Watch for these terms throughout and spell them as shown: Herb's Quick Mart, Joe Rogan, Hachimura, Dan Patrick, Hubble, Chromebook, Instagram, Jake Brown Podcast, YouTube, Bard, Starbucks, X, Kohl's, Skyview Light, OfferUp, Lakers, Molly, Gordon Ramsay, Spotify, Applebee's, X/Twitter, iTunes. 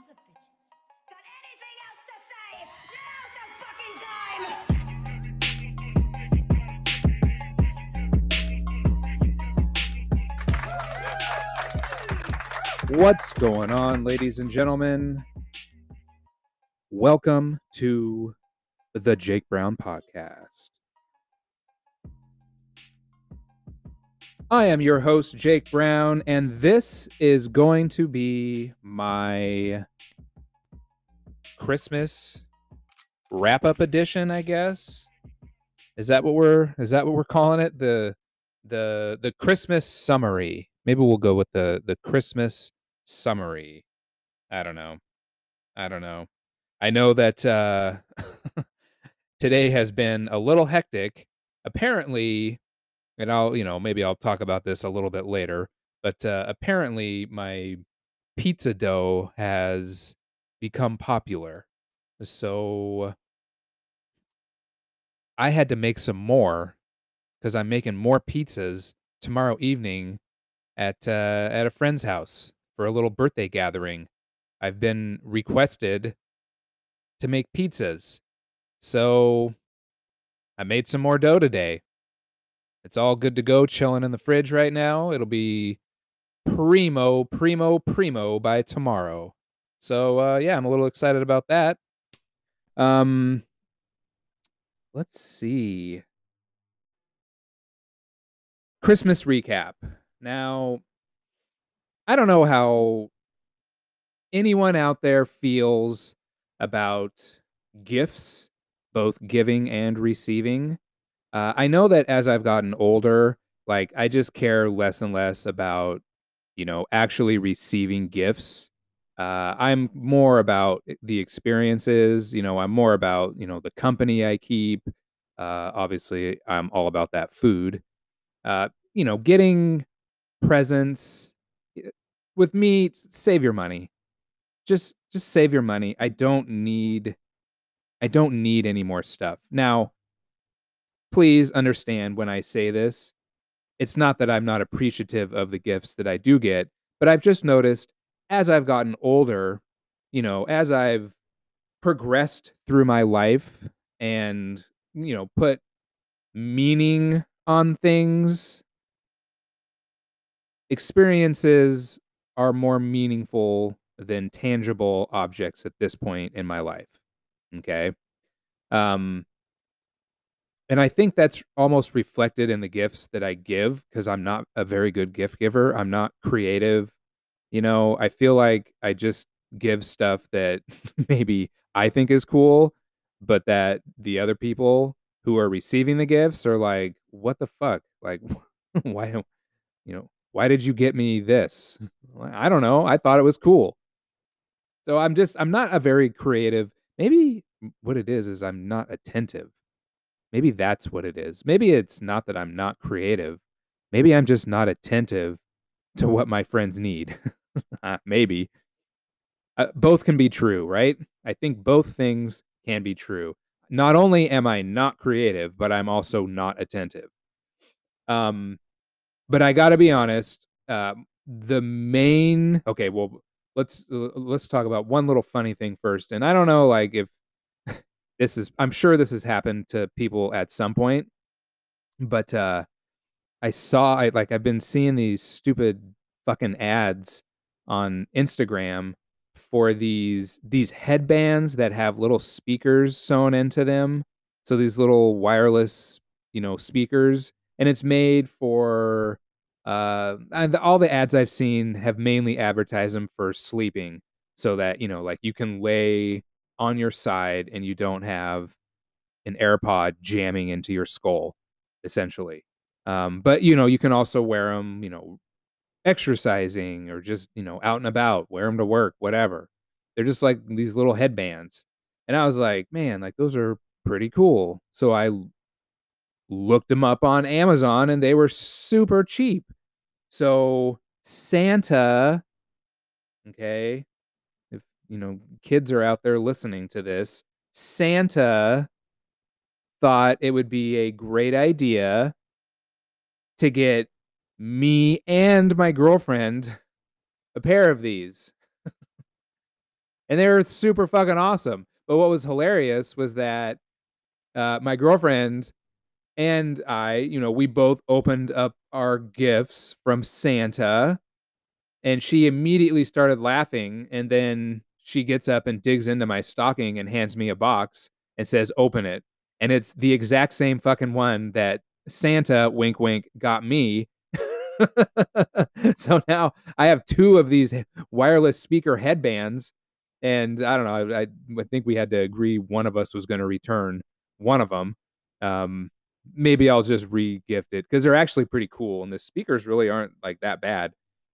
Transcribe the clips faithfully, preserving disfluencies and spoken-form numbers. sons of bitches. Got anything else to say? Now's the fucking time! What's going on, ladies and gentlemen? Welcome to the Jake Brown Podcast. I am your host, Jake Brown, and this is going to be my Christmas wrap-up edition, I guess. Is that what we're is that what we're calling it? The the the Christmas summary. Maybe we'll go with the, the Christmas summary. I don't know. I don't know. I know that uh, today has been a little hectic. Apparently, and I'll, you know, maybe I'll talk about this a little bit later, but uh, apparently my pizza dough has become popular. So I had to make some more because I'm making more pizzas tomorrow evening at uh, at a friend's house for a little birthday gathering. I've been requested to make pizzas. So I made some more dough today. It's all good to go, chilling in the fridge right now. It'll be primo, primo, primo by tomorrow. So, uh, yeah, I'm a little excited about that. Um, let's see. Christmas recap. Now, I don't know how anyone out there feels about gifts, both giving and receiving. Uh, I know that as I've gotten older, like, I just care less and less about, you know, actually receiving gifts. Uh, I'm more about the experiences, you know, I'm more about, you know, the company I keep. Uh, obviously, I'm all about that food. Uh, you know, getting presents, with me, save your money. Just, just save your money. I don't need, I don't need any more stuff. Now, please understand when I say this, it's not that I'm not appreciative of the gifts that I do get, but I've just noticed as I've gotten older, you know, as I've progressed through my life and, you know, put meaning on things, experiences are more meaningful than tangible objects at this point in my life. Okay. Um, And I think that's almost reflected in the gifts that I give, because I'm not a very good gift giver. I'm not creative. You know, I feel like I just give stuff that maybe I think is cool, but that the other people who are receiving the gifts are like, what the fuck? Like, why don't, you know, why did you get me this? I don't know. I thought it was cool. So I'm just, I'm not a very creative. Maybe what it is, is I'm not attentive. Maybe that's what it is. Maybe it's not that I'm not creative. Maybe I'm just not attentive to what my friends need. Maybe. Uh, both can be true, right? I think both things can be true. Not only am I not creative, but I'm also not attentive. Um, but I got to be honest, uh, the main... Okay, well, let's let's talk about one little funny thing first. And I don't know, like, if This is, I'm sure this has happened to people at some point, but uh, I saw, I, like, I've been seeing these stupid fucking ads on Instagram for these these headbands that have little speakers sewn into them. So these little wireless, you know, speakers, and it's made for, uh, all the ads I've seen have mainly advertised them for sleeping, so that, you know, like, you can lay on your side and you don't have an AirPod jamming into your skull, essentially. Um, but, you know, you can also wear them, you know, exercising or just, you know, out and about, wear them to work, whatever. They're just like these little headbands. And I was like, man, like, those are pretty cool. So I looked them up on Amazon and they were super cheap. So Santa, okay, you know, kids are out there listening to this. Santa thought it would be a great idea to get me and my girlfriend a pair of these. and they were super fucking awesome. But what was hilarious was that uh, my girlfriend and I, you know, we both opened up our gifts from Santa, and she immediately started laughing. And then she gets up and digs into my stocking and hands me a box and says, "Open it." And it's the exact same fucking one that Santa, wink, wink, got me. So now I have two of these wireless speaker headbands, and I don't know. I, I think we had to agree one of us was going to return one of them. Um, maybe I'll just re-gift it because they're actually pretty cool, and the speakers really aren't like that bad.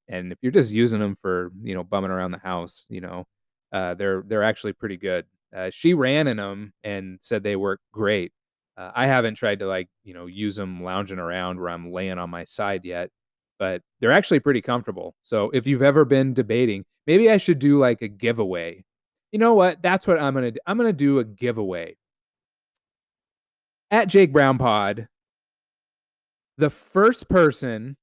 And if you're just using them for, you know, bumming around the house, you know, uh, they're they're actually pretty good. Uh, she ran in them and said they work great. Uh, I haven't tried to, like, you know, use them lounging around where I'm laying on my side yet, but they're actually pretty comfortable. So if you've ever been debating, maybe I should do like a giveaway. You know what? That's what I'm going to do. I'm going to do a giveaway. At Jake Brown Pod, the first person,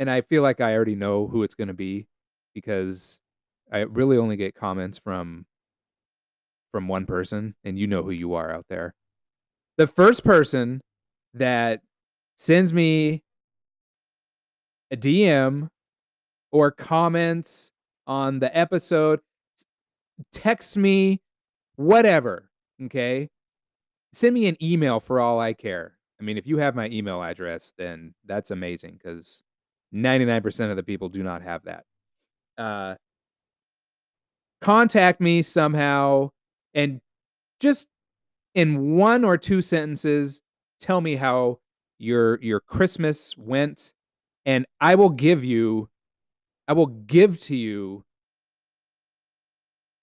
and I feel like I already know who it's going to be because I really only get comments from from one person, and you know who you are out there. The first person that sends me a D M or comments on the episode, text me, whatever, okay? Send me an email for all I care. I mean, if you have my email address, then that's amazing because ninety-nine percent of the people do not have that. Uh, contact me somehow and just in one or two sentences, tell me how your your Christmas went, and I will give you, I will give to you,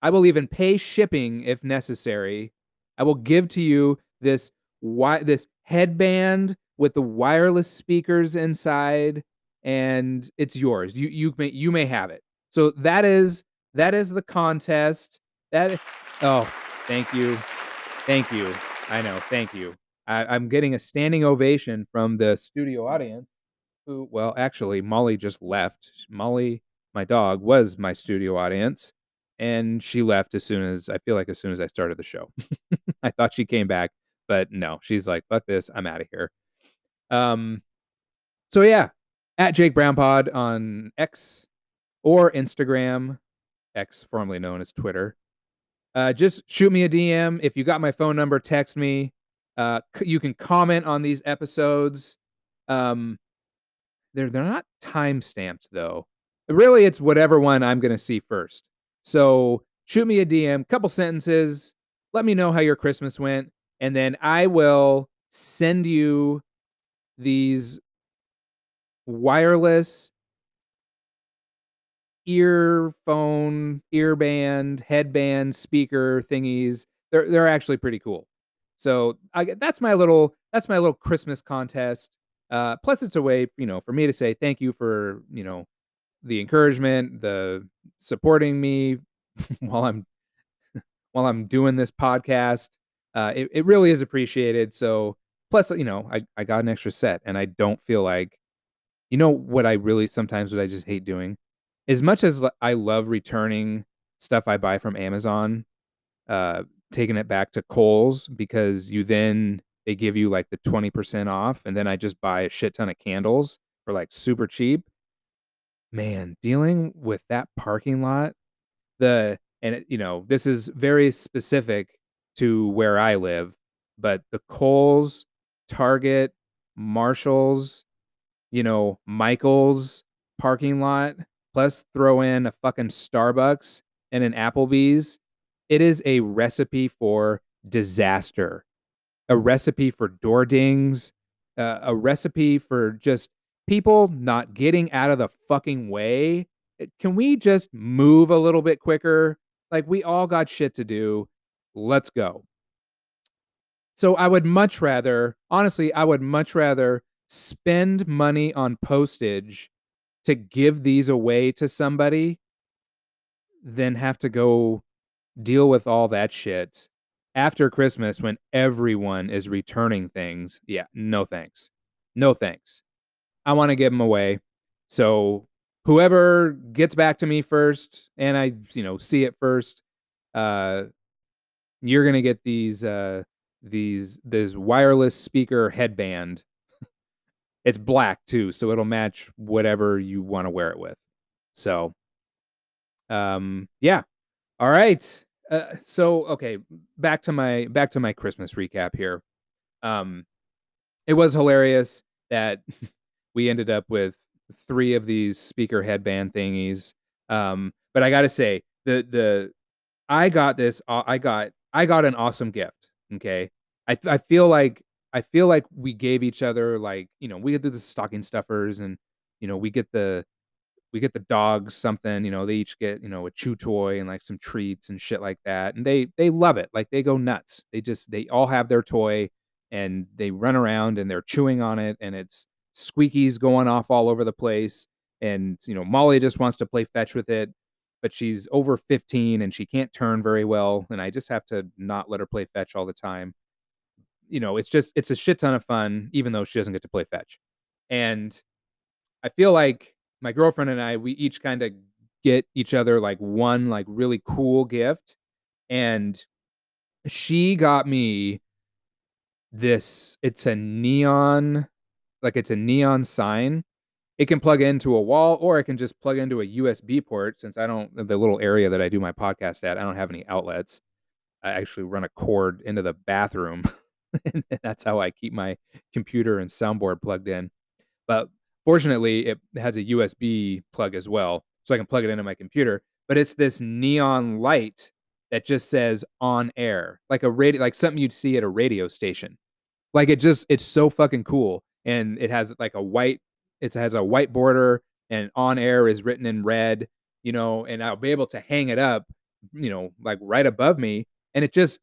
I will even pay shipping if necessary. I will give to you this wi- this headband with the wireless speakers inside, and it's yours. You you may you may have it. So that is that is the contest. That oh, thank you, thank you. I know, thank you. I, I'm getting a standing ovation from the studio audience. Who? Well, actually, Molly just left. Molly, my dog, was my studio audience, and she left as soon as I feel like as soon as I started the show. I thought she came back, but no, she's like, "Fuck this, I'm out of here." Um. So yeah, at Jake Brown Pod on X or Instagram, X formerly known as Twitter. Uh, just shoot me a D M if you got my phone number. Text me. Uh, you can comment on these episodes. Um, they're they're not time stamped though. Really, it's whatever one I'm gonna see first. So shoot me a D M, couple sentences. Let me know how your Christmas went, and then I will send you these wireless earphone, earband, headband, speaker thingies. They're they're actually pretty cool. So I, that's my little that's my little Christmas contest. Uh, plus, it's a way, you know, for me to say thank you for, you know, the encouragement, the supporting me while I'm while I'm doing this podcast. Uh, it, it really is appreciated. So plus, you know, I, I got an extra set, and I don't feel like, you know, what I really sometimes what I just hate doing, as much as I love returning stuff I buy from Amazon. Uh, taking it back to Kohl's because you then they give you like the twenty percent off, and then I just buy a shit ton of candles for like super cheap. Man, dealing with that parking lot, the and it, you know, this is very specific to where I live, but the Kohl's, Target, Marshall's, you know, Michael's parking lot, plus throw in a fucking Starbucks and an Applebee's. It is a recipe for disaster, a recipe for door dings, uh, a recipe for just people not getting out of the fucking way. Can we just move a little bit quicker? Like, we all got shit to do. Let's go. So I would much rather, honestly, I would much rather spend money on postage to give these away to somebody than have to go deal with all that shit after Christmas when everyone is returning things. Yeah, no thanks. No thanks. I want to give them away. So whoever gets back to me first and I, you know, see it first, uh, you're going to get these, uh, these, this wireless speaker headband. It's black too, so it'll match whatever you want to wear it with. So, um, yeah. All right. Uh, so, okay, back to my, back to my Christmas recap here. Um, it was hilarious that we ended up with three of these speaker headband thingies. Um, but I got to say the, the, I got this, I got, I got an awesome gift. Okay. I I feel like, I feel like we gave each other, like, you know, we get the stocking stuffers and, you know, we get the, we get the dogs something, you know, they each get, you know, a chew toy and like some treats and shit like that. And they, they love it. Like, they go nuts. They just, they all have their toy and they run around and they're chewing on it. And it's squeakies going off all over the place. And, you know, Molly just wants to play fetch with it, but she's over fifteen and she can't turn very well. And I just have to not let her play fetch all the time. You know, it's just, it's a shit ton of fun, even though she doesn't get to play fetch. And I feel like my girlfriend and I, we each kind of get each other like one, like really cool gift. And she got me this, it's a neon, like it's a neon sign. It can plug into a wall or it can just plug into a U S B port. Since I don't, the little area that I do my podcast at, I don't have any outlets. I actually run a cord into the bathroom and that's how I keep my computer and soundboard plugged in. But fortunately, it has a U S B plug as well, so I can plug it into my computer. But it's this neon light that just says "on air," like a radio, like something you'd see at a radio station. Like, it just, it's so fucking cool. And it has like a white, it has a white border, and "on air" is written in red, you know. And I'll be able to hang it up, you know, like right above me. And it just,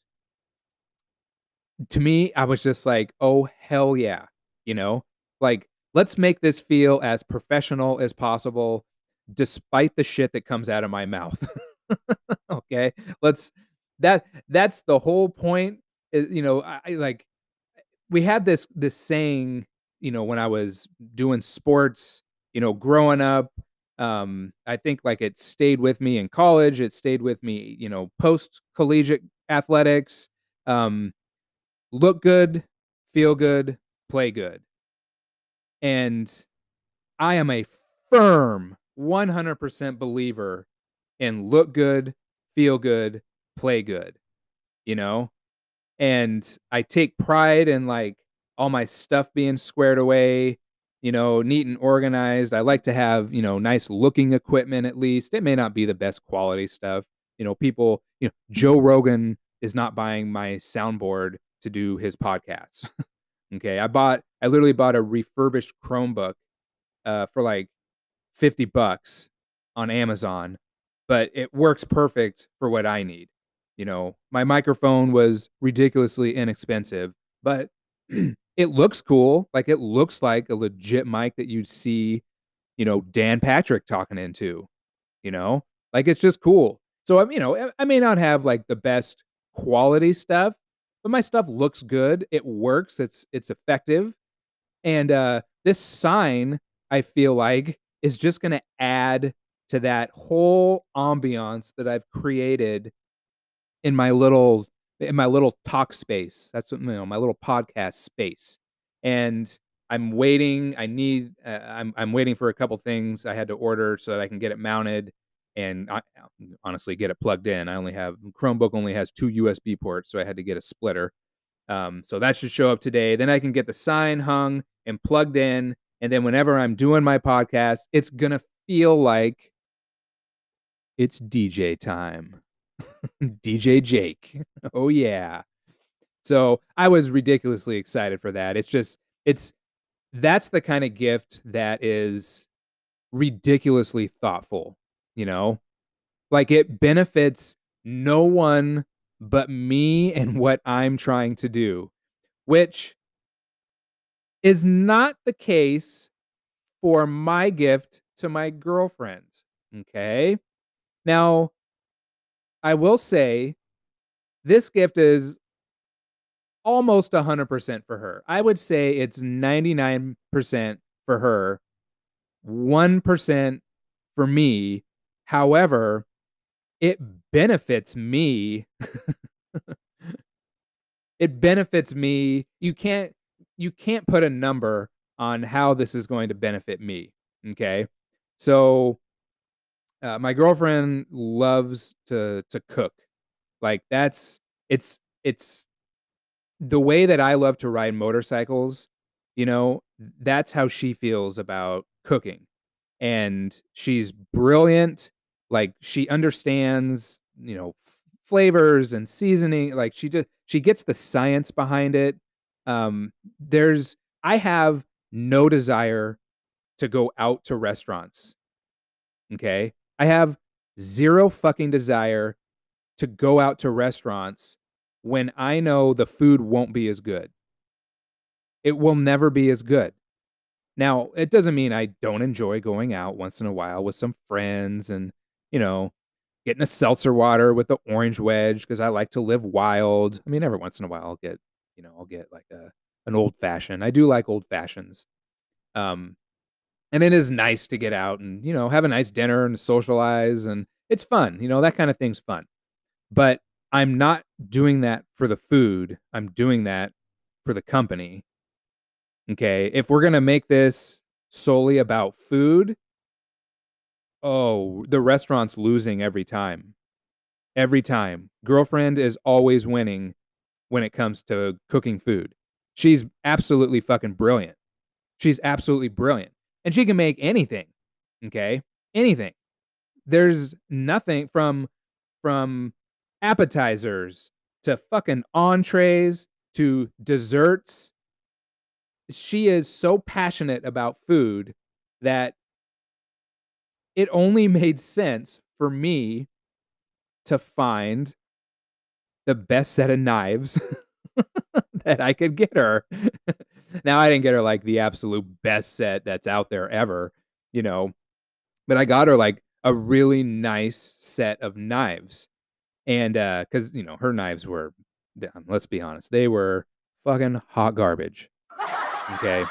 to me, I was just like, oh hell yeah, you know, like, let's make this feel as professional as possible, despite the shit that comes out of my mouth. Okay, let's, that that's the whole point. You know, I, I like, we had this this saying, you know, when I was doing sports, you know, growing up. Um, I think like it stayed with me in college. It stayed with me, you know, post collegiate athletics. Um, look good, feel good, play good. And I am a firm one hundred percent believer in look good, feel good, play good, you know? And I take pride in like all my stuff being squared away, you know, neat and organized. I like to have, you know, nice looking equipment at least. It may not be the best quality stuff. You know, people, you know, Joe Rogan is not buying my soundboard to do his podcasts. Okay. I bought, I literally bought a refurbished Chromebook uh, for like fifty bucks on Amazon, but it works perfect for what I need. You know, my microphone was ridiculously inexpensive, but it looks cool. Like, it looks like a legit mic that you'd see, you know, Dan Patrick talking into, you know, like, it's just cool. So I'm, you know, I may not have like the best quality stuff, but my stuff looks good. It works. It's, it's effective. And, uh, this sign, I feel like, is just going to add to that whole ambiance that I've created in my little, in my little talk space. That's what, you know, my little podcast space. And I'm waiting. I need, uh, I'm, I'm waiting for a couple things I had to order so that I can get it mounted. And I, honestly, get it plugged in. I only have, Chromebook only has two U S B ports, so I had to get a splitter. Um, so that should show up today. Then I can get the sign hung and plugged in. And then whenever I'm doing my podcast, it's going to feel like it's D J time. D J Jake. Oh, yeah. So I was ridiculously excited for that. It's just, it's, that's the kind of gift that is ridiculously thoughtful. You know, like, it benefits no one but me and what I'm trying to do, which is not the case for my gift to my girlfriend. Okay. Now, I will say this gift is almost one hundred percent for her. I would say it's ninety-nine percent for her, one percent for me. However, it benefits me. It benefits me. You can't you can't put a number on how this is going to benefit me. Okay. So uh, my girlfriend loves to to cook. Like that's it's it's the way that I love to ride motorcycles, you know, that's how she feels about cooking. And she's brilliant. Like she understands, you know, flavors and seasoning. Like she just she gets the science behind it. Um, there's I have no desire to go out to restaurants. Okay. I have zero fucking desire to go out to restaurants when I know the food won't be as good. It will never be as good. Now, it doesn't mean I don't enjoy going out once in a while with some friends and, you know, getting a seltzer water with the orange wedge because I like to live wild. I mean, every once in a while I'll get, you know, I'll get like a an old fashioned. I do like old fashions. Um, and it is nice to get out and, you know, have a nice dinner and socialize, and it's fun. You know, that kind of thing's fun. But I'm not doing that for the food. I'm doing that for the company. Okay. If we're going to make this solely about food, oh, the restaurant's losing every time. Every time. Girlfriend is always winning when it comes to cooking food. She's absolutely fucking brilliant. She's absolutely brilliant. And she can make anything. Okay. Anything. There's nothing from, from appetizers to fucking entrees to desserts. She is so passionate about food that it only made sense for me to find the best set of knives that I could get her. Now, I didn't get her like the absolute best set that's out there ever, you know, but I got her like a really nice set of knives. And uh, because, you know, her knives were, let's be honest, they were fucking hot garbage. Okay.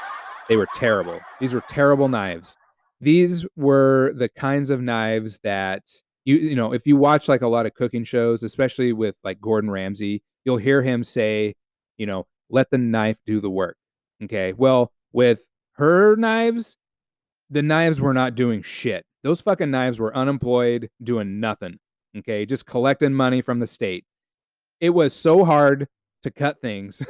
They were terrible. These were terrible knives. These were the kinds of knives that you, you know, if you watch like a lot of cooking shows, especially with like Gordon Ramsay, you'll hear him say, you know, let the knife do the work. Okay. Well, with her knives, the knives were not doing shit. Those fucking knives were unemployed, doing nothing. Okay. Just collecting money from the state. It was so hard to cut things,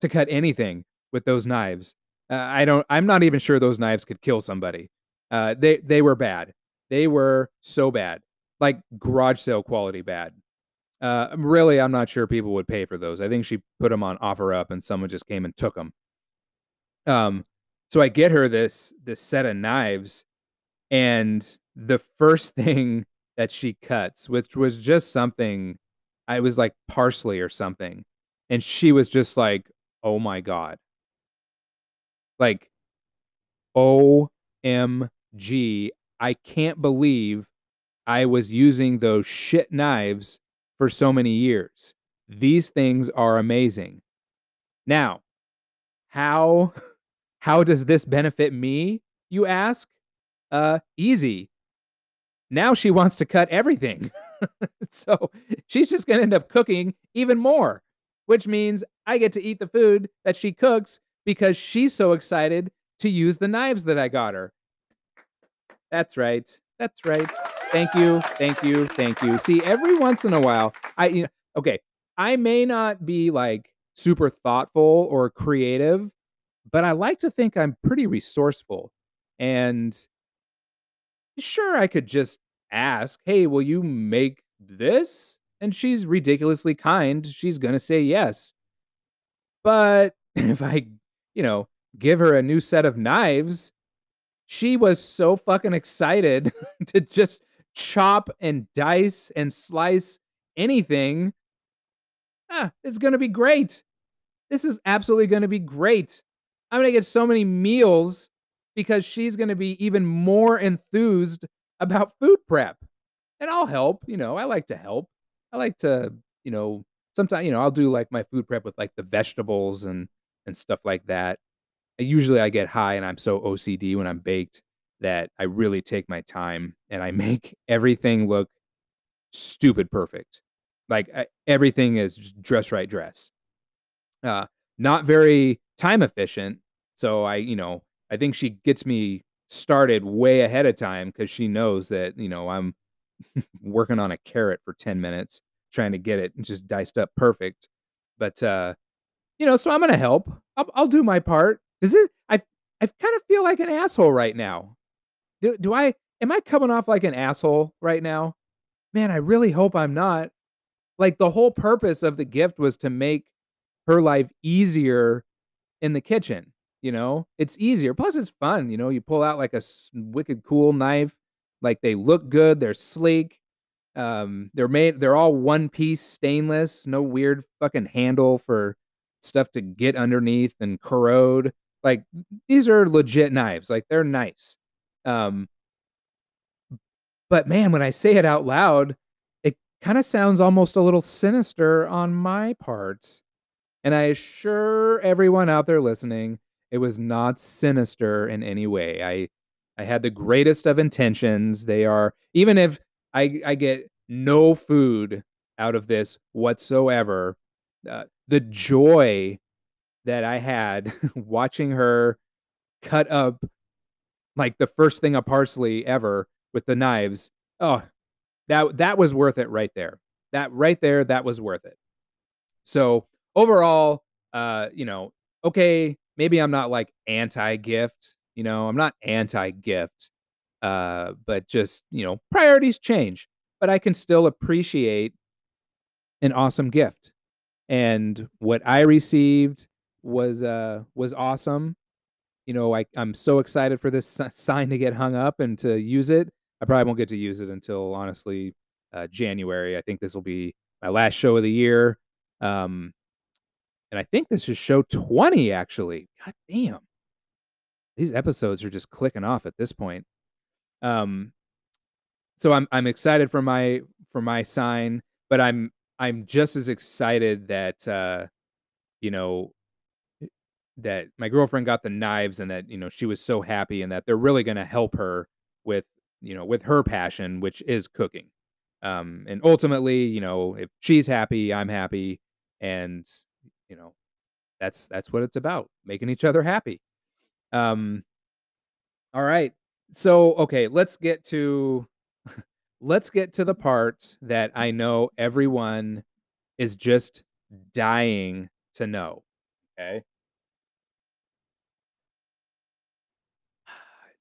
to cut anything. With those knives, uh, I don't. I'm not even sure those knives could kill somebody. Uh, they they were bad. They were so bad, like garage sale quality bad. Uh, really, I'm not sure people would pay for those. I think she put them on OfferUp, and someone just came and took them. Um, so I get her this this set of knives, and the first thing that she cuts, which was just something, I was like parsley or something, and she was just like, "Oh my God." Like, O M G, I can't believe I was using those shit knives for so many years. These things are amazing. Now, how how does this benefit me, you ask? Uh, easy. Now she wants to cut everything. So she's just going to end up cooking even more, which means I get to eat the food that she cooks, because she's so excited to use the knives that I got her. That's right. That's right. Thank you. Thank you. Thank you. See, every once in a while, I, you know, okay, I may not be like super thoughtful or creative, but I like to think I'm pretty resourceful. And sure, I could just ask, hey, will you make this? And she's ridiculously kind. She's going to say yes. But if I you know, give her a new set of knives, she was so fucking excited to just chop and dice and slice anything. Ah, it's going to be great. This is absolutely going to be great. I'm going to get so many meals because she's going to be even more enthused about food prep. And I'll help, you know, I like to help. I like to, you know, sometimes, you know, I'll do like my food prep with like the vegetables and and stuff like that. Usually I get high and I'm so O C D when I'm baked that I really take my time and I make everything look stupid perfect. Like I, everything is just dress right dress. Uh, not very time efficient. So I, you know, I think she gets me started way ahead of time because she knows that, you know, I'm working on a carrot for ten minutes trying to get it just diced up perfect. But, uh, you know, so I'm going to help. I'll, I'll do my part. Does it, I, I kind of feel like an asshole right now. Do, do I, am I coming off like an asshole right now? Man, I really hope I'm not. Like the whole purpose of the gift was to make her life easier in the kitchen. You know, it's easier. Plus it's fun. You know, you pull out like a wicked cool knife. Like they look good. They're sleek. Um, they're made, they're all one piece stainless, no weird fucking handle for stuff to get underneath and corrode. Like these are legit knives. Like they're nice. Um, but man, when I say it out loud, it kind of sounds almost a little sinister on my part. And I assure everyone out there listening, it was not sinister in any way. I, I had the greatest of intentions. They are, even if I, I get no food out of this whatsoever, uh, the joy that I had watching her cut up like the first thing of parsley ever with the knives. Oh, that, that was worth it right there. That right there, that was worth it. So overall, uh, you know, okay, maybe I'm not like anti-gift, you know, I'm not anti-gift, uh, but just, you know, priorities change, but I can still appreciate an awesome gift. And what I received was, uh, was awesome. You know, I, I'm so excited for this sign to get hung up and to use it. I probably won't get to use it until honestly, uh, January. I think this will be my last show of the year. Um, and I think this is show twenty actually. God damn. These episodes are just clicking off at this point. Um, so I'm, I'm excited for my, for my sign, but I'm, I'm just as excited that, uh, you know, that my girlfriend got the knives and that, you know, she was so happy and that they're really going to help her with, you know, with her passion, which is cooking. Um, and ultimately, you know, if she's happy, I'm happy. And, you know, that's, that's what it's about, making each other happy. Um, all right. So, okay, let's get to, let's get to the part that I know everyone is just dying to know. Okay.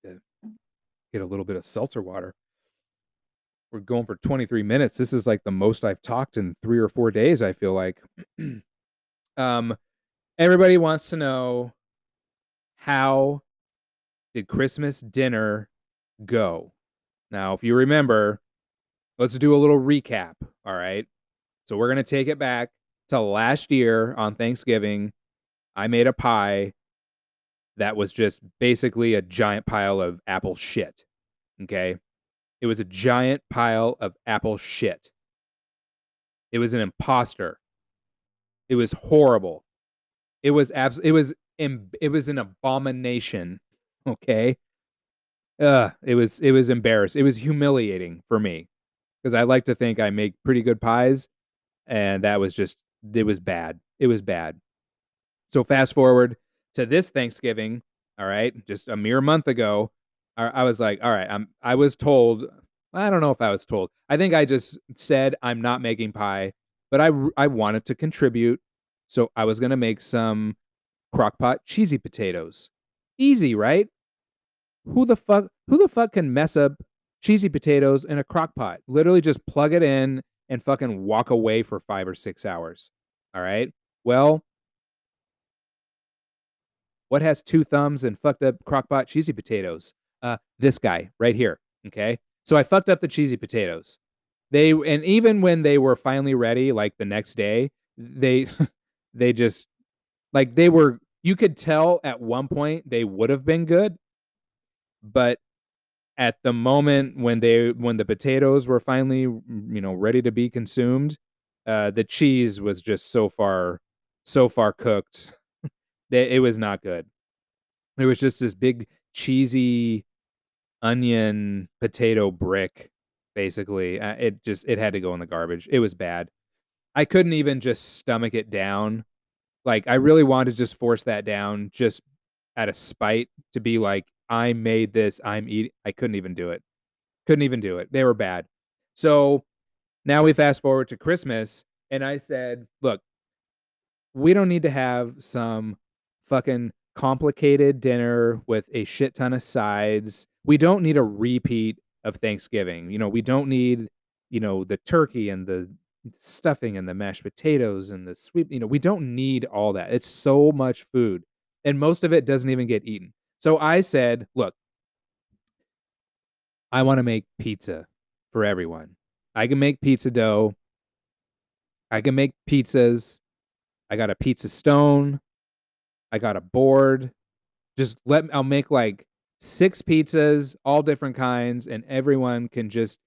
Get a little bit of seltzer water. We're going for twenty-three minutes. This is like the most I've talked in three or four days, I feel like. um, everybody wants to know, how did Christmas dinner go? Now, if you remember, let's do a little recap, all right? So we're going to take it back to last year on Thanksgiving. I made a pie that was just basically a giant pile of apple shit, okay? It was a giant pile of apple shit. It was an imposter. It was horrible. It was abs- it was Im- it was an abomination, okay? Uh, it was it was embarrassing. It was humiliating for me because I like to think I make pretty good pies, and that was just it was bad. It was bad. So fast forward to this Thanksgiving, all right, just a mere month ago, I, I was like, all right, I'm I was told, I don't know if I was told. I think I just said I'm not making pie, but I I wanted to contribute, so I was going to make some crockpot cheesy potatoes. Easy, right? Who the fuck who the fuck can mess up cheesy potatoes in a crock pot? Literally just plug it in and fucking walk away for five or six hours. All right? Well, what has two thumbs and fucked up crock pot cheesy potatoes? Uh, this guy right here. Okay. So I fucked up the cheesy potatoes. They, and even when they were finally ready, like the next day, they, they just like, they were, you could tell at one point they would have been good, but at the moment when they, when the potatoes were finally, you know, ready to be consumed, uh, the cheese was just so far, so far cooked. It was not good. It was just this big cheesy onion potato brick, basically. Uh, it just, it had to go in the garbage. It was bad. I couldn't even just stomach it down. Like, I really wanted to just force that down just out of spite to be like, I made this, I'm eating. I couldn't even do it. Couldn't even do it. They were bad. So now we fast forward to Christmas, and I said, look, we don't need to have some fucking complicated dinner with a shit ton of sides. We don't need a repeat of Thanksgiving. You know, we don't need, you know, the turkey and the stuffing and the mashed potatoes and the sweet, you know, we don't need all that. It's so much food, and most of it doesn't even get eaten. So I said, look, I want to make pizza for everyone. I can make pizza dough. I can make pizzas. I got a pizza stone. I got a board. Just let, I'll make like six pizzas, all different kinds, and everyone can just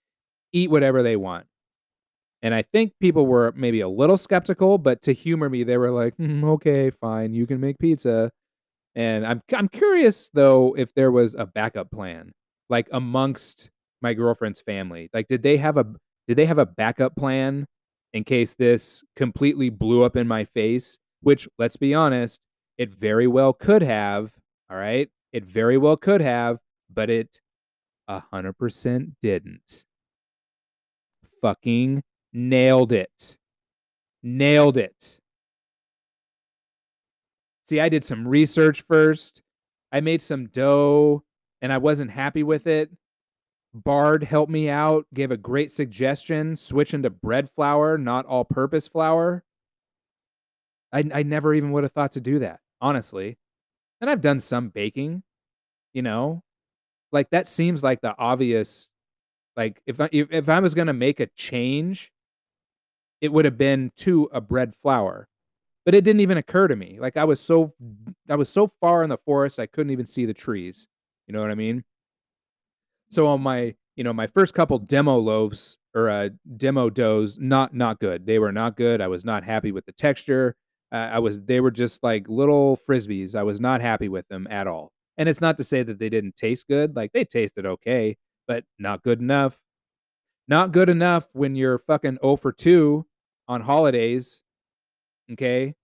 eat whatever they want. And I think people were maybe a little skeptical, but to humor me, they were like, mm, okay, fine, you can make pizza. And I'm I'm curious, though, if there was a backup plan, like amongst my girlfriend's family. Like, did they have a did they have a backup plan in case this completely blew up in my face? Which, let's be honest, it very well could have, all right? It very well could have, but it one hundred percent didn't. Fucking nailed it. Nailed it. See, I did some research first. I made some dough, and I wasn't happy with it. Bard helped me out, gave a great suggestion, switching to bread flour, not all-purpose flour. I, I never even would have thought to do that, honestly. And I've done some baking, you know? Like, that seems like the obvious... Like, if I, if I was going to make a change, it would have been to a bread flour. But it didn't even occur to me. Like, I was so I was so far in the forest, I couldn't even see the trees. You know what I mean? So on my, you know, my first couple demo loaves or uh, demo doughs, not not good. They were not good. I was not happy with the texture. Uh, I was they were just like little frisbees. I was not happy with them at all. And it's not to say that they didn't taste good. Like, they tasted okay. But not good enough. Not good enough when you're fucking oh for two on holidays. Okay?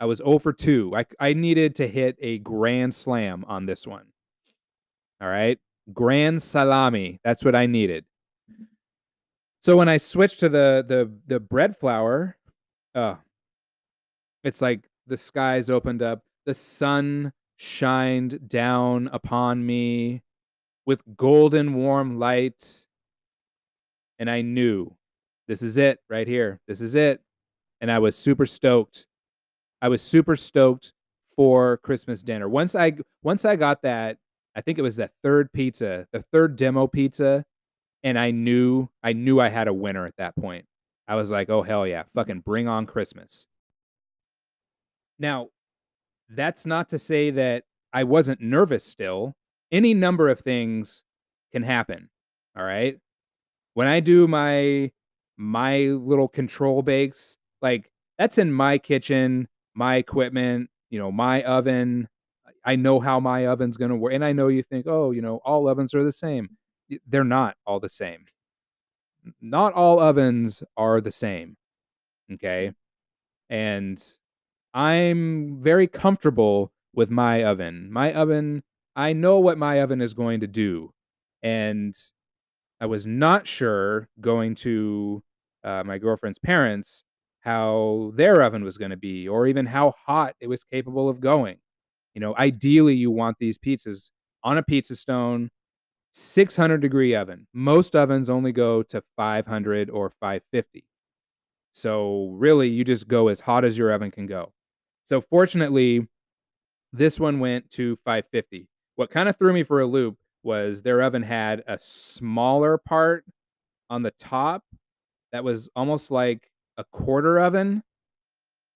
I was oh for two. I, I needed to hit a grand slam on this one. All right? Grand salami. That's what I needed. So when I switched to the, the, the bread flour, uh, it's like the skies opened up. The sun shined down upon me with golden warm light, and I knew, this is it right here. This is it. And I was super stoked. I was super stoked for Christmas dinner. Once I once I got that, I think it was that third pizza, the third demo pizza, and I knew I knew I had a winner at that point. I was like, oh hell yeah, fucking bring on Christmas. Now, that's not to say that I wasn't nervous still. Any number of things can happen, all right? When I do my my little control bakes, like, that's in my kitchen, my equipment, you know, my oven. I know how my oven's going to work. And I know you think, oh, you know, all ovens are the same. They're not all the same. Not all ovens are the same, okay? And I'm very comfortable with my oven. My oven... I know what my oven is going to do, and I was not sure going to uh, my girlfriend's parents how their oven was going to be, or even how hot it was capable of going. You know, ideally, you want these pizzas on a pizza stone, six hundred degree oven. Most ovens only go to five hundred or five fifty. So really, you just go as hot as your oven can go. So fortunately, this one went to five fifty. What kind of threw me for a loop was their oven had a smaller part on the top that was almost like a quarter oven,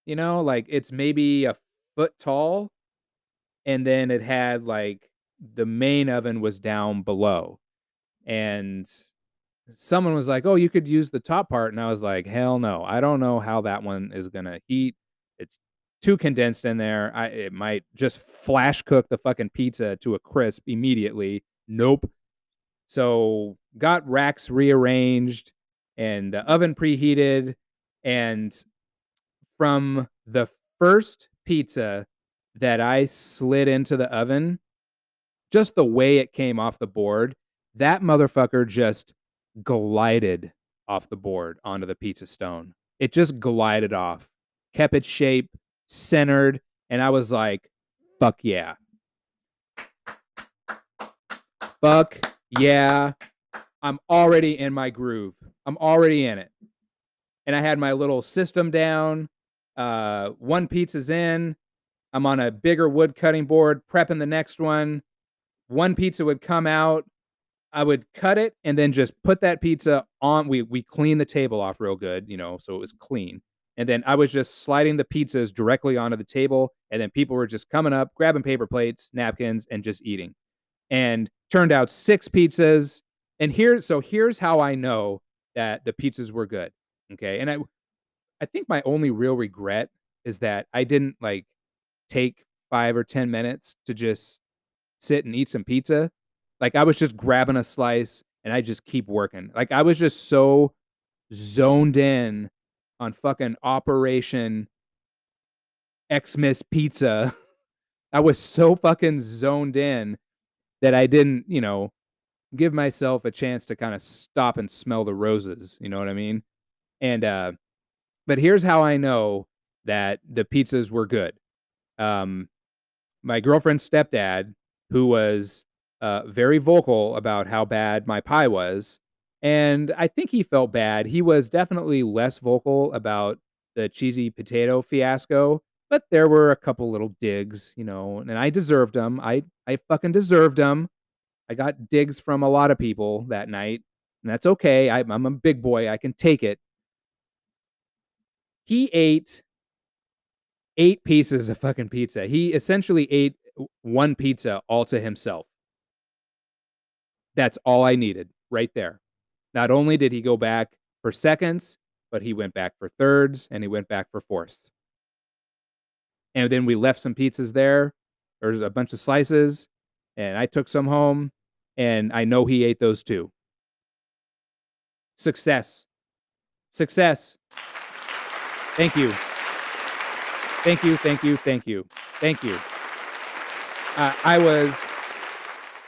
you know, like it's maybe a foot tall. And then it had like the main oven was down below. And someone was like, oh, you could use the top part. And I was like, hell no, I don't know how that one is going to heat. It's too condensed in there. I, it might just flash cook the fucking pizza to a crisp immediately. Nope. So got racks rearranged and the oven preheated. And from the first pizza that I slid into the oven, just the way it came off the board, that motherfucker just glided off the board onto the pizza stone. It just glided off, kept its shape, centered. And I was like, fuck yeah. Fuck yeah. I'm already in my groove. I'm already in it. And I had my little system down. Uh, one pizza's in. I'm on a bigger wood cutting board, prepping the next one. One pizza would come out. I would cut it and then just put that pizza on. We we cleaned the table off real good, you know, so it was clean. And then I was just sliding the pizzas directly onto the table. And then people were just coming up, grabbing paper plates, napkins, and just eating. And turned out six pizzas. And here, so here's how I know that the pizzas were good. Okay. And I, I think my only real regret is that I didn't like take five or ten minutes to just sit and eat some pizza. Like I was just grabbing a slice and I just keep working. Like I was just so zoned in on fucking Operation Xmas Pizza. I was so fucking zoned in that I didn't, you know, give myself a chance to kind of stop and smell the roses. You know what I mean? And, uh, but here's how I know that the pizzas were good. Um, my girlfriend's stepdad, who was uh, very vocal about how bad my pie was, and I think he felt bad. He was definitely less vocal about the cheesy potato fiasco, but there were a couple little digs, you know, and I deserved them. I, I fucking deserved them. I got digs from a lot of people that night, and that's okay. I, I'm a big boy. I can take it. He ate eight pieces of fucking pizza. He essentially ate one pizza all to himself. That's all I needed right there. Not only did he go back for seconds, but he went back for thirds and he went back for fourths. And then we left some pizzas there. There's a bunch of slices and I took some home and I know he ate those too. Success. Success. Thank you. Thank you. Thank you. Thank you. Thank you. Uh, I was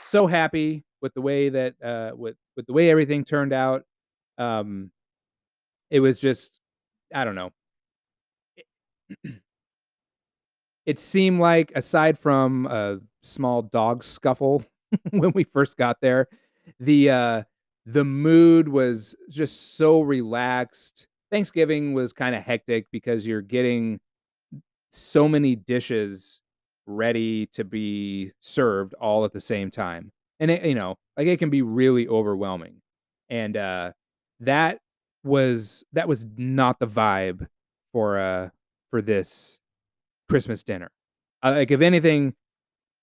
so happy with the way that, uh, with, with the way everything turned out. Um, it was just, I don't know. It, it seemed like, aside from a small dog scuffle when we first got there, the, uh, the mood was just so relaxed. Thanksgiving was kind of hectic because you're getting so many dishes ready to be served all at the same time. And it, you know, like it can be really overwhelming. And uh, that was that was not the vibe for uh for this Christmas dinner. Uh, like if anything,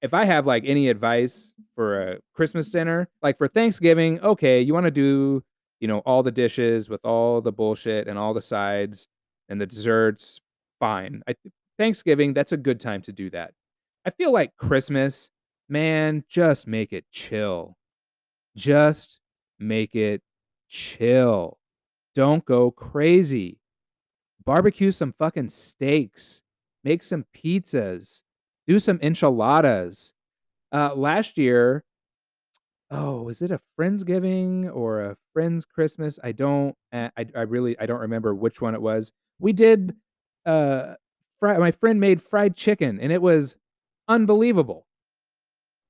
if I have like any advice for a Christmas dinner, like for Thanksgiving, okay, you want to do, you know, all the dishes with all the bullshit and all the sides and the desserts, fine. I th- Thanksgiving, that's a good time to do that. I feel like Christmas, man, just make it chill. Just make it chill. Don't go crazy. Barbecue some fucking steaks. Make some pizzas. Do some enchiladas. Uh, last year, oh, is it a Friendsgiving or a Friends Christmas? I don't, I, I really, I don't remember which one it was. We did, uh, fr- my friend made fried chicken and it was unbelievable.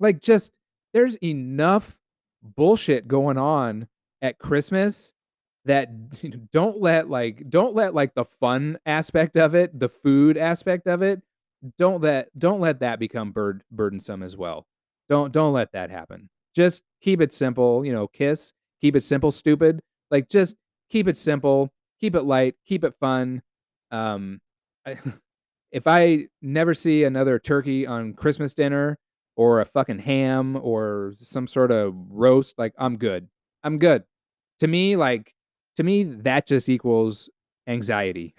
Like just, there's enough bullshit going on at Christmas that, you know, don't let like, don't let like the fun aspect of it, the food aspect of it. Don't let, don't let that become bur- burdensome as well. Don't, don't let that happen. Just keep it simple, you know, kiss, keep it simple, stupid. Like, just keep it simple, keep it light, keep it fun. Um, I, if I never see another turkey on Christmas dinner or a fucking ham or some sort of roast, like, I'm good. I'm good. To me, like, to me, that just equals anxiety.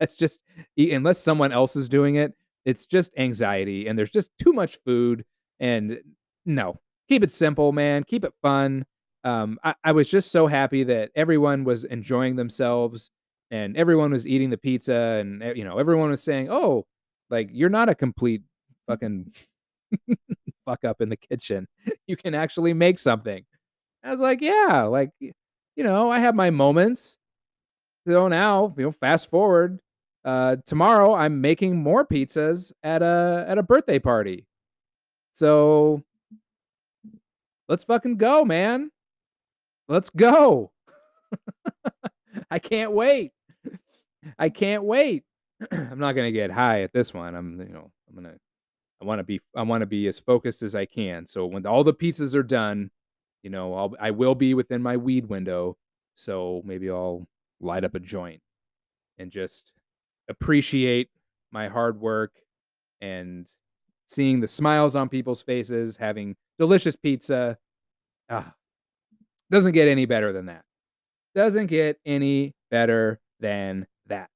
That's just, unless someone else is doing it, it's just anxiety and there's just too much food and no. Keep it simple, man. Keep it fun. um, I, I was just so happy that everyone was enjoying themselves and everyone was eating the pizza and, you know, everyone was saying, oh, like, you're not a complete fucking fuck up in the kitchen. You can actually make something. I was like, yeah, like, you know, I have my moments. So now, you know, fast forward, uh, tomorrow I'm making more pizzas at a, at a birthday party. So let's fucking go, man. Let's go. I can't wait. I can't wait. I'm not going to get high at this one. I'm, you know, I'm going to, I want to be, I want to be as focused as I can. So when all the pizzas are done, you know, I'll, I will be within my weed window. So maybe I'll light up a joint and just appreciate my hard work and seeing the smiles on people's faces, having delicious pizza. Ah, doesn't get any better than that. Doesn't get any better than that.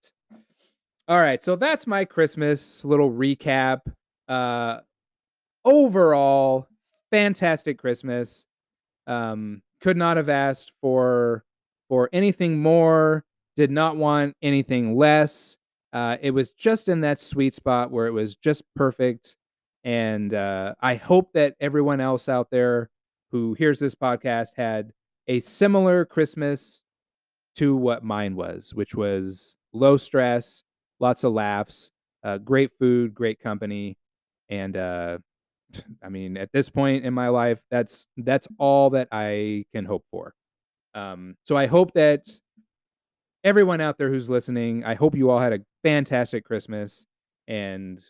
All right. So that's my Christmas little recap. Uh, overall, fantastic Christmas. Um, could not have asked for, for anything more, did not want anything less. Uh, it was just in that sweet spot where it was just perfect. And, uh, I hope that everyone else out there who hears this podcast had a similar Christmas to what mine was, which was low stress, lots of laughs, uh, great food, great company. And, uh, I mean, at this point in my life, that's that's all that I can hope for. Um, so I hope that everyone out there who's listening, I hope you all had a fantastic Christmas and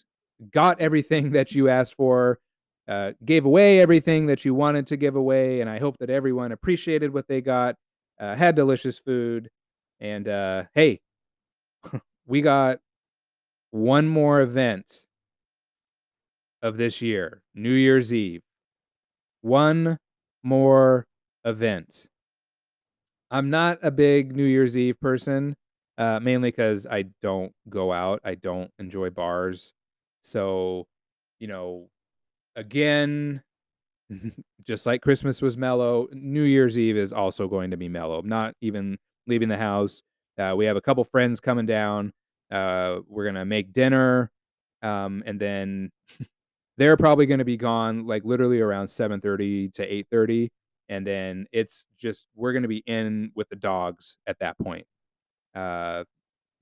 got everything that you asked for, uh, gave away everything that you wanted to give away. And I hope that everyone appreciated what they got, uh, had delicious food. And uh, hey, we got one more event of this year, New Year's Eve. One more event. I'm not a big New Year's Eve person, uh, mainly because I don't go out. I don't enjoy bars. So, you know, again, just like Christmas was mellow, New Year's Eve is also going to be mellow. I'm not even leaving the house. Uh, we have a couple friends coming down. Uh, we're going to make dinner. Um, and then... They're probably going to be gone like literally around seven thirty to eight thirty. And then it's just, we're going to be in with the dogs at that point. Uh,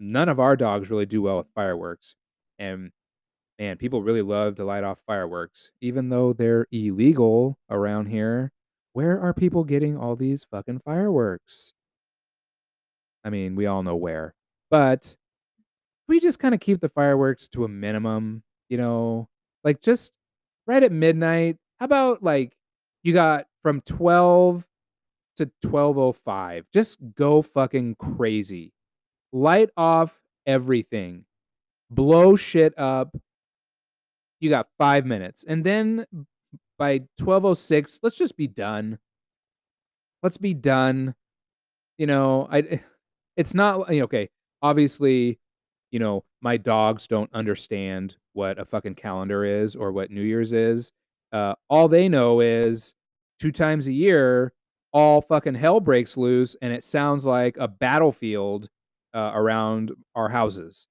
none of our dogs really do well with fireworks. And man, people really love to light off fireworks, even though they're illegal around here. Where are people getting all these fucking fireworks? I mean, we all know where, but we just kind of keep the fireworks to a minimum, you know. Like, just right at midnight. How about, like, you got from twelve to twelve oh five. Just go fucking crazy. Light off everything. Blow shit up. You got five minutes. And then by twelve oh six, let's just be done. Let's be done. You know, I. It's not, okay, obviously, you know, my dogs don't understand what a fucking calendar is or what New Year's is. Uh, all they know is two times a year, all fucking hell breaks loose. And it sounds like a battlefield uh, around our houses,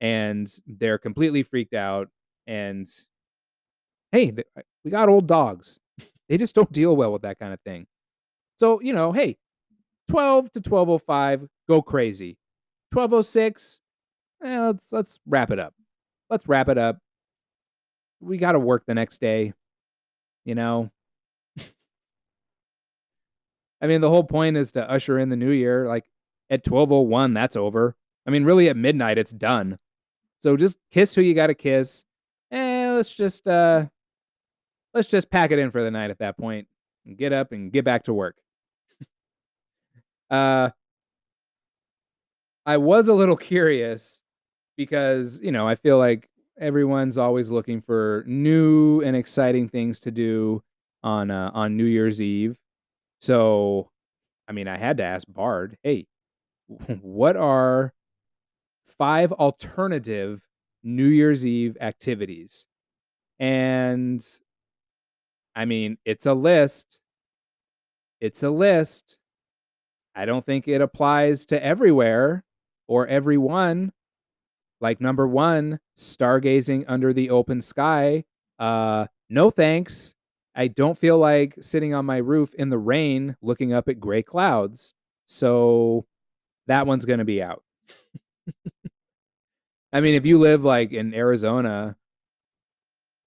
and they're completely freaked out. And hey, we got old dogs. They just don't deal well with that kind of thing. So, you know, hey, twelve to twelve oh five, go crazy. twelve oh six. Eh, let's let's wrap it up. Let's wrap it up. We got to work the next day, you know. I mean, the whole point is to usher in the new year. Like at twelve oh one, that's over. I mean, really at midnight, it's done. So just kiss who you got to kiss. Eh, let's just uh, let's just pack it in for the night at that point and get up and get back to work. uh, I was a little curious. Because, you know, I feel like everyone's always looking for new and exciting things to do on uh, on New Year's Eve. So, I mean, I had to ask Bard, hey, what are five alternative New Year's Eve activities? And, I mean, it's a list. It's a list. I don't think it applies to everywhere or everyone. Like number one, stargazing under the open sky. Uh, no thanks. I don't feel like sitting on my roof in the rain looking up at gray clouds. So that one's going to be out. I mean, if you live like in Arizona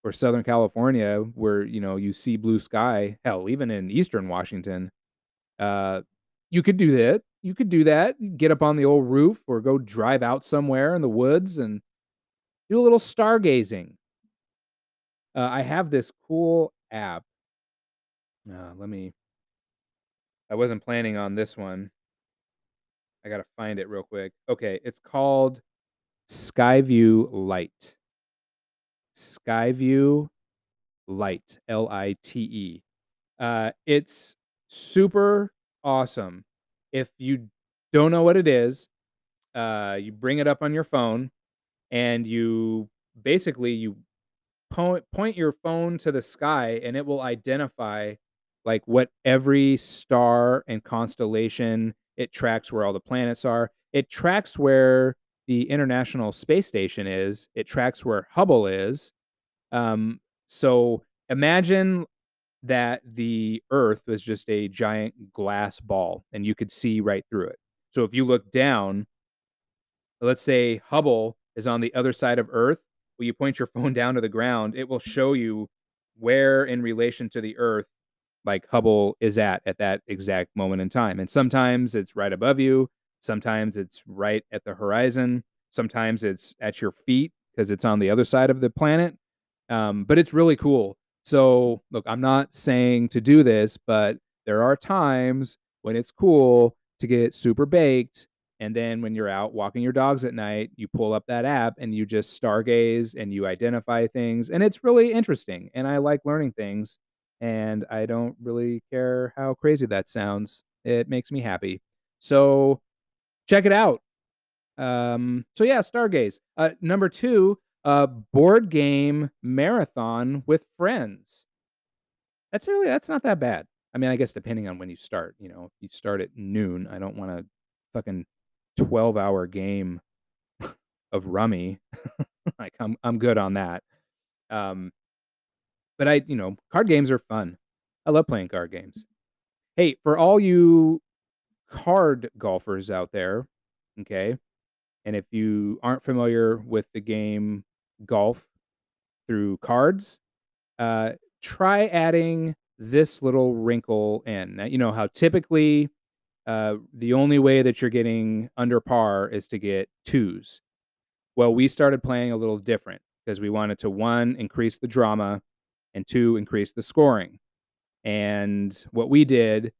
or Southern California where, you know, you see blue sky, hell, even in Eastern Washington, uh, you could do that. You could do that. Get up on the old roof or go drive out somewhere in the woods and do a little stargazing. Uh, I have this cool app. Uh, let me, I wasn't planning on this one. I got to find it real quick. Okay. It's called Skyview Light. Skyview Light, L I T E. Uh, it's super awesome. If you don't know what it is, uh, you bring it up on your phone and you basically, you point, point your phone to the sky and it will identify like what every star and constellation. It tracks where all the planets are. It tracks where the International Space Station is. It tracks where Hubble is. Um, so imagine that the Earth was just a giant glass ball and you could see right through it. So if you look down, let's say Hubble is on the other side of Earth. Well, you point your phone down to the ground, it will show you where in relation to the Earth, like Hubble is at at that exact moment in time. And sometimes it's right above you. Sometimes it's right at the horizon. Sometimes it's at your feet because it's on the other side of the planet. Um, but it's really cool. So look, I'm not saying to do this, but there are times when it's cool to get super baked. And then when you're out walking your dogs at night, you pull up that app and you just stargaze and you identify things. And it's really interesting. And I like learning things. And I don't really care how crazy that sounds. It makes me happy. So check it out. Um, so yeah, stargaze. Uh, number two, uh, board game marathon with friends. That's really, that's not that bad. I mean, I guess depending on when you start, you know, if you start at noon, I don't want a fucking twelve hour game of rummy. Like I'm, I'm good on that. Um, But I, you know, card games are fun. I love playing card games. Hey, for all you card golfers out there, okay, and if you aren't familiar with the game golf through cards, uh, try adding this little wrinkle in. Now, you know how typically uh, the only way that you're getting under par is to get twos. Well, we started playing a little different because we wanted to, one, increase the drama, and two, increase the scoring. And what we did,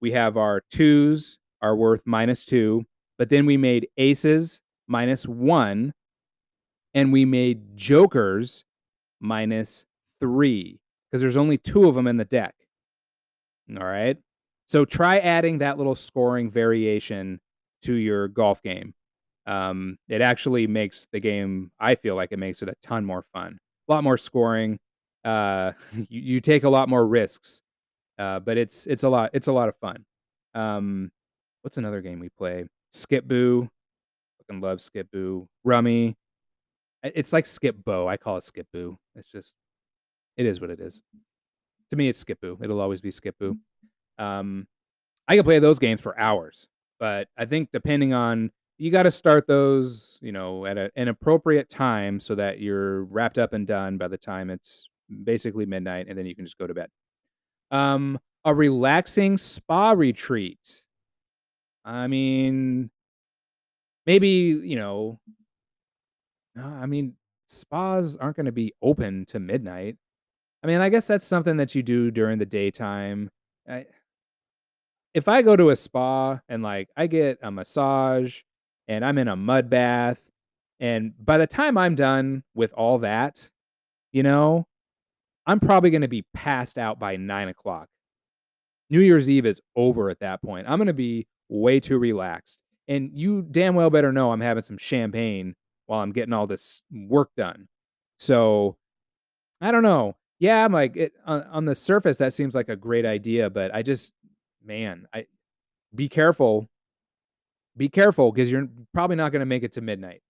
we have our twos are worth minus two, but then we made aces minus one, and we made jokers minus three, because there's only two of them in the deck. All right? So try adding that little scoring variation to your golf game. Um, it actually makes the game, I feel like it makes it a ton more fun. A lot more scoring. Uh, you, you take a lot more risks, uh, but it's it's a lot it's a lot of fun. Um, what's another game we play? Skip Boo, fucking love Skip Boo. Rummy, it's like Skip Bo. I call it Skip Boo. It's just, it is what it is. To me, it's Skip Boo. It'll always be Skip Boo. Um, I can play those games for hours, but I think depending on, you got to start those, you know, at a, an appropriate time so that you're wrapped up and done by the time it's basically midnight, and then you can just go to bed. Um, a relaxing spa retreat. I mean, maybe, you know, I mean, spas aren't going to be open to midnight. I mean, I guess that's something that you do during the daytime. I, if I go to a spa and like I get a massage and I'm in a mud bath, and by the time I'm done with all that, you know, I'm probably going to be passed out by nine o'clock. New Year's Eve is over at that point. I'm going to be way too relaxed. And you damn well better know I'm having some champagne while I'm getting all this work done. So I don't know. Yeah, I'm like, it, on, on the surface, that seems like a great idea, but I just man, I be careful. Be careful because you're probably not going to make it to midnight.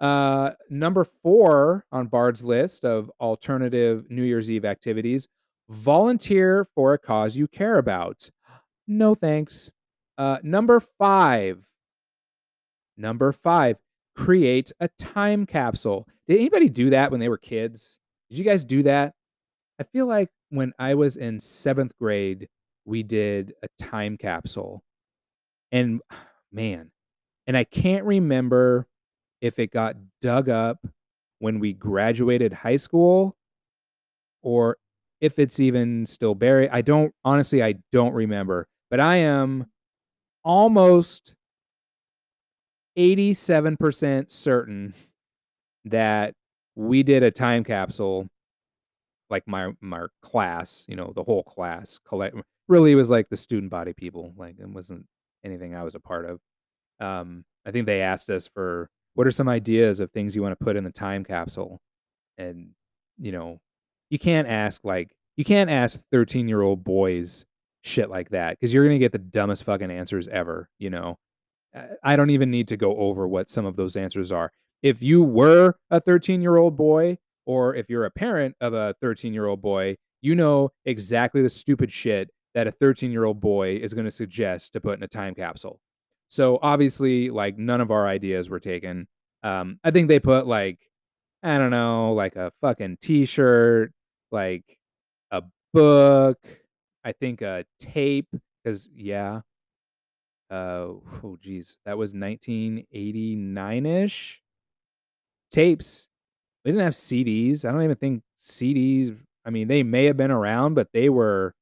Uh, number four on Bard's list of alternative New Year's Eve activities, volunteer for a cause you care about. No thanks. Uh, number five. Number five, create a time capsule. Did anybody do that when they were kids? Did you guys do that? I feel like when I was in seventh grade, we did a time capsule. And man, and I can't remember if it got dug up when we graduated high school or if it's even still buried. I don't, honestly, I don't remember. But I am almost eighty-seven percent certain that we did a time capsule, like my my class, you know, the whole class collect. Really, it was like the student body people. Like, it wasn't anything I was a part of. Um, I think they asked us for, what are some ideas of things you want to put in the time capsule? And, you know, you can't ask like, you can't ask thirteen-year-old boys shit like that because you're going to get the dumbest fucking answers ever, you know. I don't even need to go over what some of those answers are. If you were a thirteen-year-old boy, or if you're a parent of a thirteen-year-old boy, you know exactly the stupid shit that a thirteen-year-old boy is going to suggest to put in a time capsule. So obviously, like, none of our ideas were taken. Um, I think they put, like, I don't know, like a fucking t-shirt, like a book, I think a tape, because, yeah. Uh, oh, geez. That was nineteen eighty-nine-ish. Tapes. We didn't have C Ds. I don't even think C Ds. I mean, they may have been around, but they were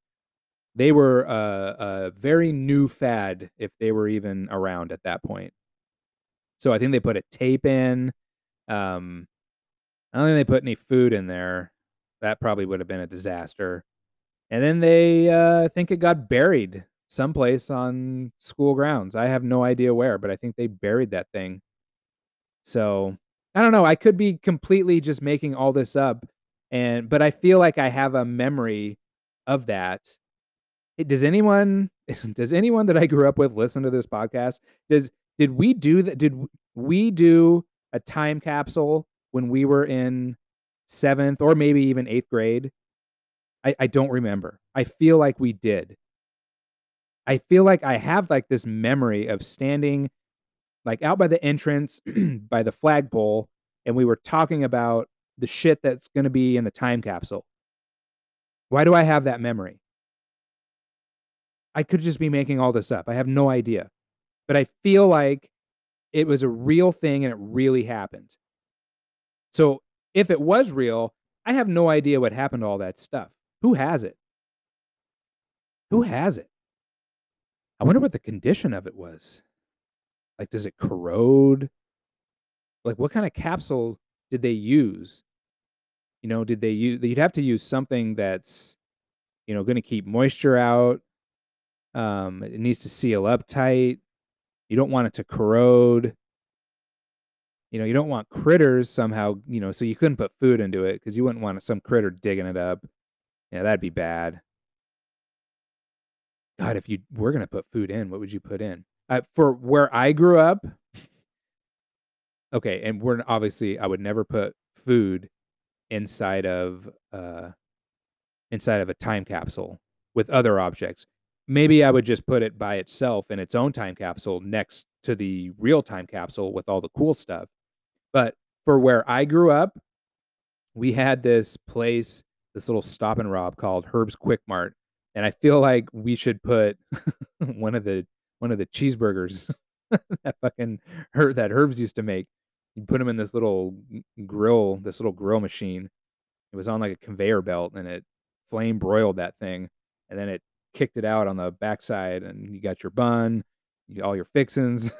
they were a, a very new fad if they were even around at that point. So I think they put a tape in. Um, I don't think they put any food in there. That probably would have been a disaster. And then they uh, I think it got buried someplace on school grounds. I have no idea where, but I think they buried that thing. So I don't know. I could be completely just making all this up, and but I feel like I have a memory of that. It, does anyone does anyone that I grew up with listen to this podcast? Does did we do that? Did we do a time capsule when we were in seventh or maybe even eighth grade? I, I don't remember. I feel like we did. I feel like I have like this memory of standing like out by the entrance by the flagpole, and we were talking about the shit that's going to be in the time capsule. Why do I have that memory? I could just be making all this up. I have no idea. But I feel like it was a real thing and it really happened. So if it was real, I have no idea what happened to all that stuff. Who has it? Who has it? I wonder what the condition of it was. Like, does it corrode? Like, what kind of capsule did they use? You know, did they use, you'd have to use something that's, you know, going to keep moisture out. Um, it needs to seal up tight. You don't want it to corrode. You know, you don't want critters somehow, you know, so you couldn't put food into it because you wouldn't want some critter digging it up. Yeah, that'd be bad. God, if you were going to put food in, what would you put in? Uh, for where I grew up, okay, and we're obviously, I would never put food inside of uh, inside of a time capsule with other objects. Maybe I would just put it by itself in its own time capsule next to the real time capsule with all the cool stuff. But for where I grew up, we had this place, this little stop and rob called Herb's Quick Mart. And I feel like we should put one of the one of the cheeseburgers that fucking her, that Herbs used to make. You put them in this little grill, this little grill machine. It was on like a conveyor belt, and it flame broiled that thing, and then it kicked it out on the backside, and you got your bun, you got all your fixins.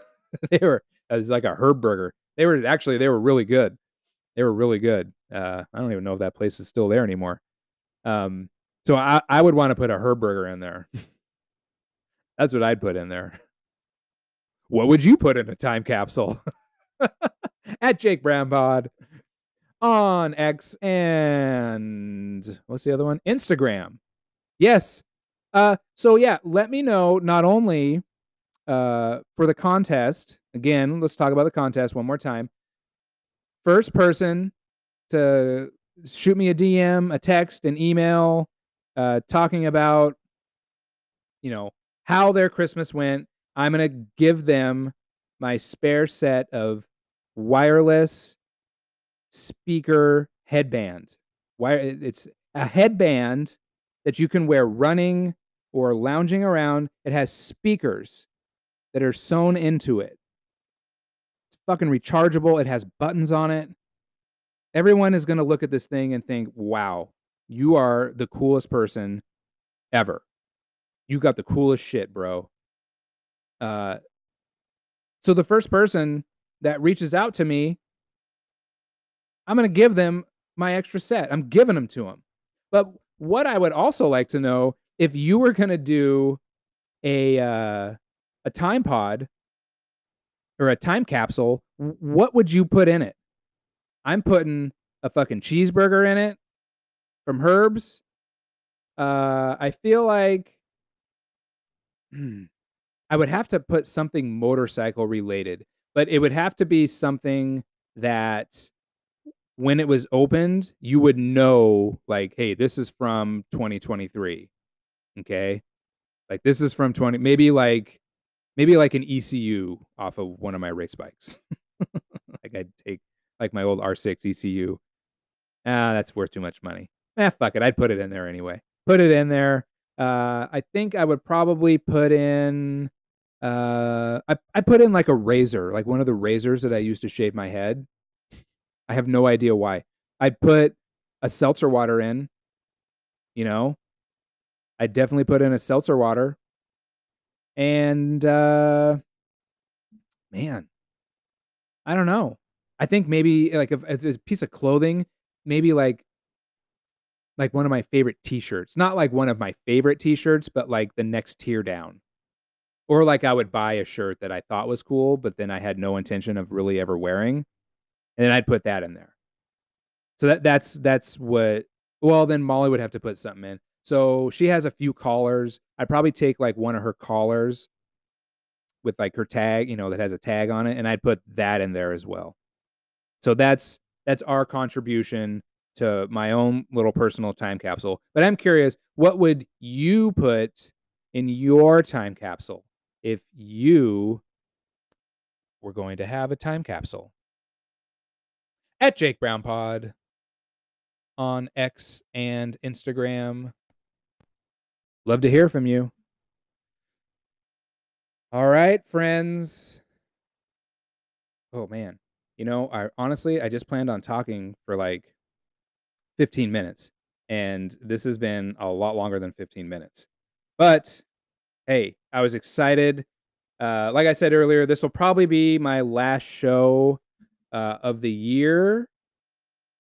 They were it was like a Herb burger. They were actually they were really good. They were really good. Uh, I don't even know if that place is still there anymore. Um. So I, I would want to put a Herb burger in there. That's what I'd put in there. What would you put in a time capsule? At Jake Brown Pod on X and what's the other one? Instagram. Yes, Uh, so yeah, let me know not only uh, for the contest. Again, let's talk about the contest one more time. First person to shoot me a D M, a text, an email, uh, talking about, you know, how their Christmas went. I'm going to give them my spare set of wireless speaker headband. Wire, it's a headband that you can wear running or lounging around. It has speakers that are sewn into it. It's fucking rechargeable. It has buttons on it. Everyone is going to look at this thing and think, wow, you are the coolest person ever. You got the coolest shit, bro. Uh, so the first person that reaches out to me, I'm going to give them my extra set. I'm giving them to them. But what I would also like to know, if you were going to do a uh, a time pod or a time capsule, what would you put in it? I'm putting a fucking cheeseburger in it from Herb's. Uh, I feel like hmm, I would have to put something motorcycle related, but it would have to be something that when it was opened, you would know, like, hey, this is from twenty twenty-three. Okay. Like this is from twenty, maybe like, maybe like an E C U off of one of my race bikes. Like I'd take like my old R six E C U. Ah, that's worth too much money. Ah, fuck it. I'd put it in there anyway. Put it in there. Uh, I think I would probably put in, uh, I, I put in like a razor, like one of the razors that I used to shave my head. I have no idea why. I'd put a seltzer water in, you know, I definitely put in a seltzer water. And, uh, man, I don't know. I think maybe like a, a piece of clothing, maybe like, like one of my favorite t-shirts, not like one of my favorite t-shirts, but like the next tier down. Or like I would buy a shirt that I thought was cool, but then I had no intention of really ever wearing. And then I'd put that in there. So that that's that's what, well, then Molly would have to put something in. So she has a few collars. I'd probably take like one of her collars with like her tag, you know, that has a tag on it. And I'd put that in there as well. So that's, that's our contribution to my own little personal time capsule. But I'm curious, what would you put in your time capsule if you were going to have a time capsule? At Jake Brown Pod on X and Instagram. Love to hear from you. All right, friends. Oh man. You know, I honestly, I just planned on talking for like fifteen minutes, and this has been a lot longer than fifteen minutes. But hey, I was excited. Uh, like I said earlier, this will probably be my last show uh, of the year.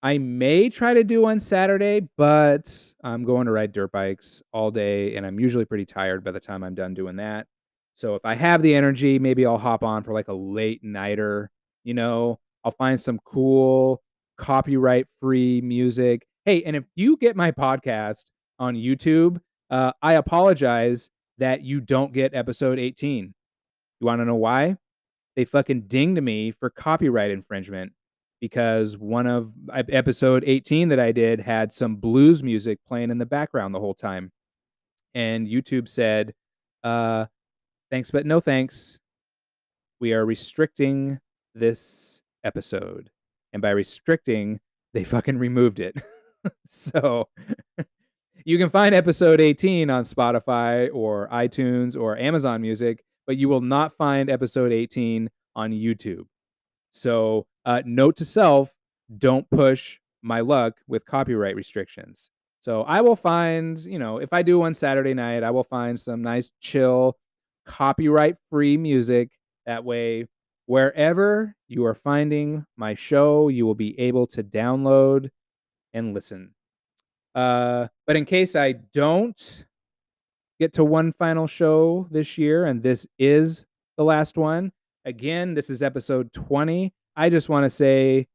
I may try to do on Saturday, but I'm going to ride dirt bikes all day, and I'm usually pretty tired by the time I'm done doing that. So if I have the energy, maybe I'll hop on for like a late nighter. You know, I'll find some cool copyright-free music. Hey, and if you get my podcast on YouTube, uh, I apologize that you don't get episode eighteen. You want to know why? They fucking dinged me for copyright infringement because one of episode eighteen that I did had some blues music playing in the background the whole time. And YouTube said, uh, thanks, but no thanks. We are restricting this episode. And by restricting, they fucking removed it. So you can find episode eighteen on Spotify or iTunes or Amazon Music, but you will not find episode eighteen on YouTube. So uh, note to self, don't push my luck with copyright restrictions. So I will find, you know, if I do one Saturday night, I will find some nice, chill, copyright-free music. That way, wherever you are finding my show, you will be able to download and listen. Uh, but in case I don't get to one final show this year, and this is the last one, again, this is episode twenty. I just want to say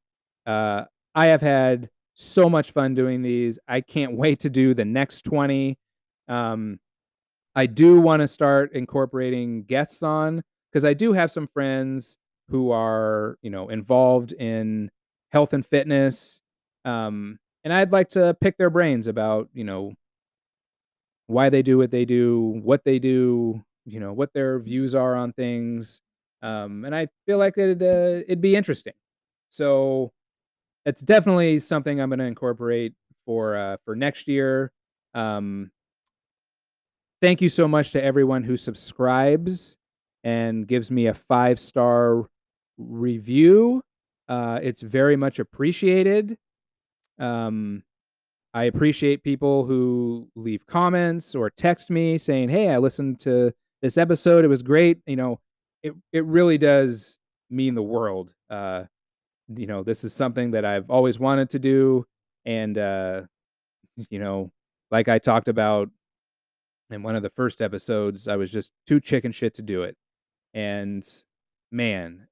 uh, I have had so much fun doing these. I can't wait to do the next twenty. Um, I do want to start incorporating guests on, because I do have some friends who are, you know, involved in health and fitness. Um, and I'd like to pick their brains about, you know, why they do what they do, what they do, you know, what their views are on things. Um, and I feel like it'd, uh, it'd be interesting. So it's definitely something I'm going to incorporate for, uh, for next year. Um, thank you so much to everyone who subscribes and gives me a five-star review. Uh, it's very much appreciated. Um, I appreciate people who leave comments or text me saying, hey, I listened to this episode. It was great. You know, it, it really does mean the world. Uh, you know, this is something that I've always wanted to do. And, uh, you know, like I talked about in one of the first episodes, I was just too chicken shit to do it. And man,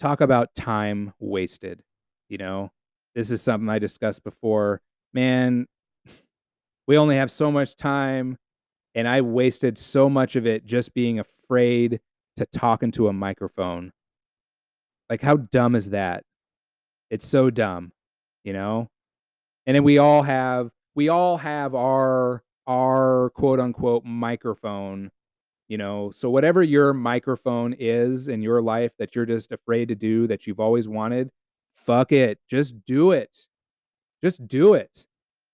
talk about time wasted. You know, this is something I discussed before. Man, we only have so much time, and I wasted so much of it just being afraid to talk into a microphone. Like, how dumb is that? It's so dumb, you know? And then we all have, we all have our, our quote unquote microphone, you know? So whatever your microphone is in your life that you're just afraid to do, that you've always wanted, fuck it. Just do it. Just do it.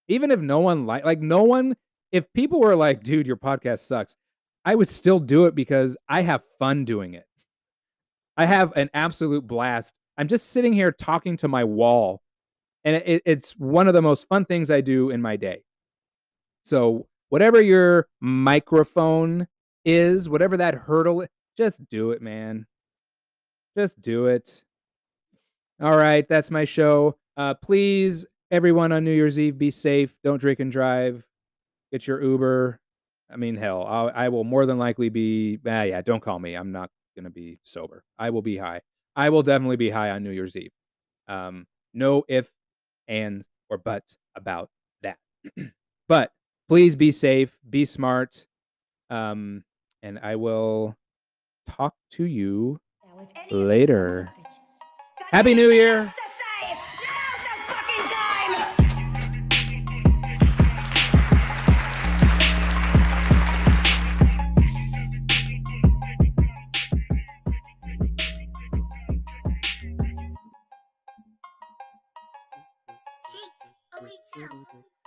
Even if no one like, like no one, if people were like, dude, your podcast sucks, I would still do it because I have fun doing it. I have an absolute blast. I'm just sitting here talking to my wall, and it, it's one of the most fun things I do in my day. So whatever your microphone is, whatever that hurdle, just do it, man. Just do it. All right. That's my show. Uh, please, everyone, on New Year's Eve, be safe. Don't drink and drive. Get your Uber. I mean, hell, I'll, I will more than likely be... Ah, yeah, don't call me. I'm not going to be sober. I will be high. I will definitely be high on New Year's Eve. Um, no if, and, or but about that. But please be safe. Be smart. Um, and I will talk to you later. Happy New Year. Thank you.